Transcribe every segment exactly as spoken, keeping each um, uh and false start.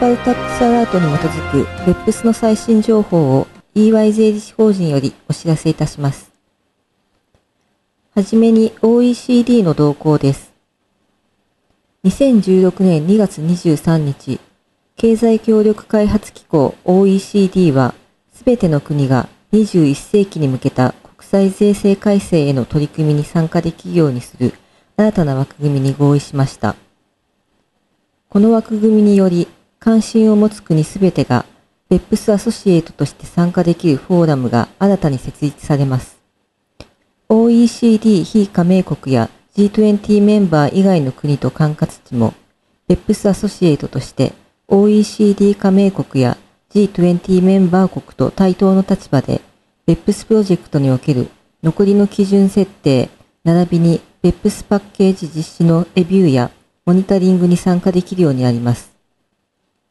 ーバルタックスアラートに基づく ビーイーピーエス の最新情報を イーワイ 税理士法人よりお知らせいたします。はじめに オーイーシーディー の動向です。にせんじゅうろくねんにがつにじゅうさんにち、経済協力開発機構 オーイーシーディー は、すべての国がにじゅういっせいきに向けた国際税制改正への取り組みに参加できるようにする新たな枠組みに合意しました。この枠組みにより、関心を持つ国すべてが ビーイーピーエス アソシエイトとして参加できるフォーラムが新たに設立されます。オーイーシーディー 非加盟国や ジートゥエンティー メンバー以外の国と管轄地も ビーイーピーエス アソシエイトとして オーイーシーディー 加盟国や ジートゥエンティー メンバー国と対等の立場で ビーイーピーエス プロジェクトにおける残りの基準設定並びに ビーイーピーエス パッケージ実施のレビューやモニタリングに参加できるようになります。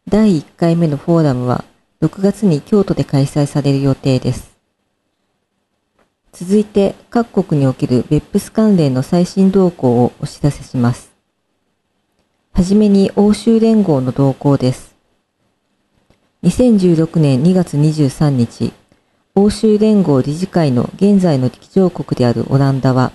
だいいっかいめのフォーラムはろくがつに京都で開催される予定です。続いて各国における ビーイーピーエス 関連の最新動向をお知らせします。はじめに欧州連合の動向です。にせんじゅうろくねんにがつにじゅうさんにち、欧州連合理事会の現在の議長国であるオランダは、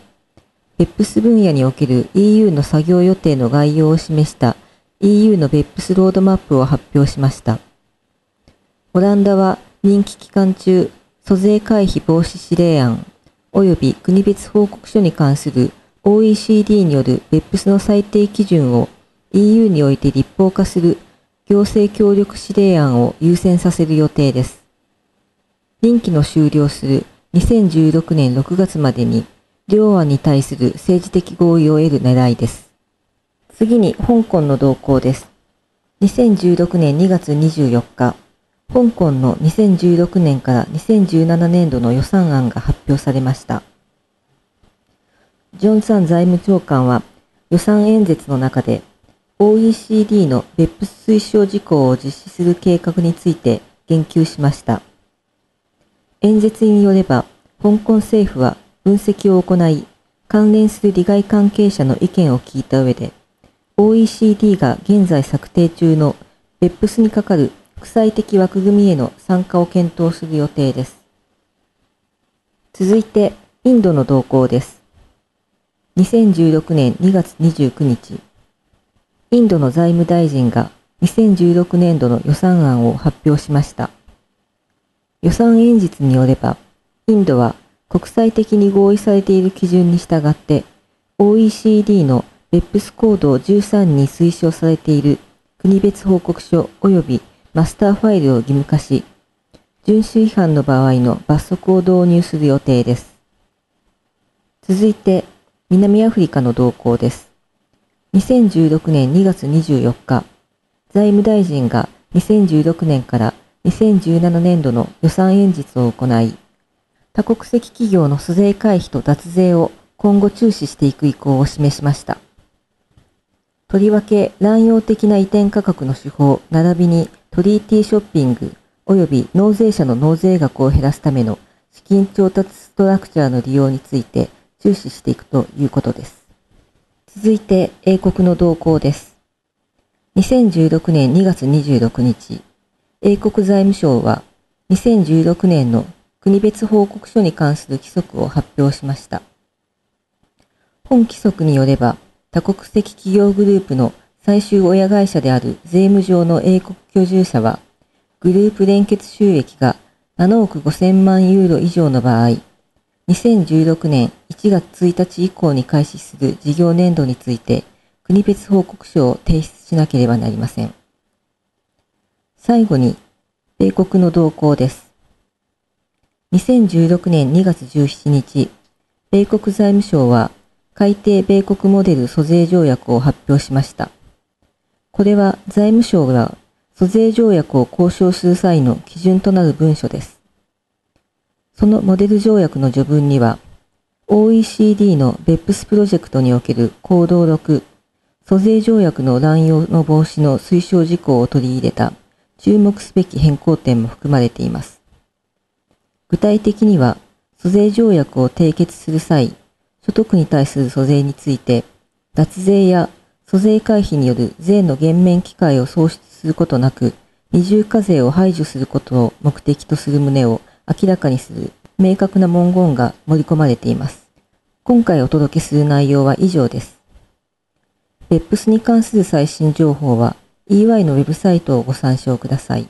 ビーイーピーエス 分野における イーユー の作業予定の概要を示した イーユー の ビーイーピーエス ロードマップを発表しました。オランダは任期期間中、租税回避防止指令案及び国別報告書に関する オーイーシーディー による ビーイーピーエス の最低基準を イーユー において立法化する行政協力指令案を優先させる予定です。任期の終了するにせんじゅうろくねんろくがつまでに両案に対する政治的合意を得る狙いです。次に香港の動向です。にせんじゅうろくねんにがつにじゅうよっか、香港のにせんじゅうろくねんからにせんじゅうななねん度の予算案が発表されました。ジョンサン財務長官は予算演説の中で オーイーシーディー の ビーイーピーエス 推奨事項を実施する計画について言及しました。演説によれば、香港政府は分析を行い、関連する利害関係者の意見を聞いた上で、オーイーシーディー が現在策定中の ビーイーピーエス にかかる国際的枠組みへの参加を検討する予定です。続いて、インドの動向です。にせんじゅうろくねんにがつにじゅうくにち、インドの財務大臣がにせんじゅうろくねん度の予算案を発表しました。予算演説によれば、インドは国際的に合意されている基準に従って、オーイーシーディー の ビーイーピーエス 行動じゅうさんに推奨されている国別報告書及びマスターファイルを義務化し、遵守違反の場合の罰則を導入する予定です。続いて、南アフリカの動向です。にせんじゅうろくねんにがつにじゅうよっか、財務大臣がにせんじゅうろくねんからにせんじゅうななねん度の予算演説を行い、多国籍企業の租税回避と脱税を今後注視していく意向を示しました。とりわけ乱用的な移転価格の手法並びにトリーティーショッピング及び納税者の納税額を減らすための資金調達ストラクチャーの利用について注視していくということです。続いて英国の動向です。にせんじゅうろくねんにがつにじゅうろくにち、英国財務省はにせんじゅうろくねんの国別報告書に関する規則を発表しました。本規則によれば、多国籍企業グループの最終親会社である税務上の英国居住者は、グループ連結収益がななおくごせんまんユーロ以上の場合、にせんじゅうろくねんいちがつついたち以降に開始する事業年度について、国別報告書を提出しなければなりません。最後に、米国の動向です。にせんじゅうろくねんにがつじゅうしちにち、米国財務省は、改定米国モデル租税条約を発表しました。これは財務省が租税条約を交渉する際の基準となる文書です。そのモデル条約の序文には、オーイーシーディー の ビーイーピーエス プロジェクトにおける行動ろく、租税条約の乱用の防止の推奨事項を取り入れた注目すべき変更点も含まれています。具体的には、租税条約を締結する際、所得に対する租税について、脱税や租税回避による税の減免機会を創出することなく、二重課税を排除することを目的とする旨を明らかにする明確な文言が盛り込まれています。今回お届けする内容は以上です。ベップスに関する最新情報は イーワイ のウェブサイトをご参照ください。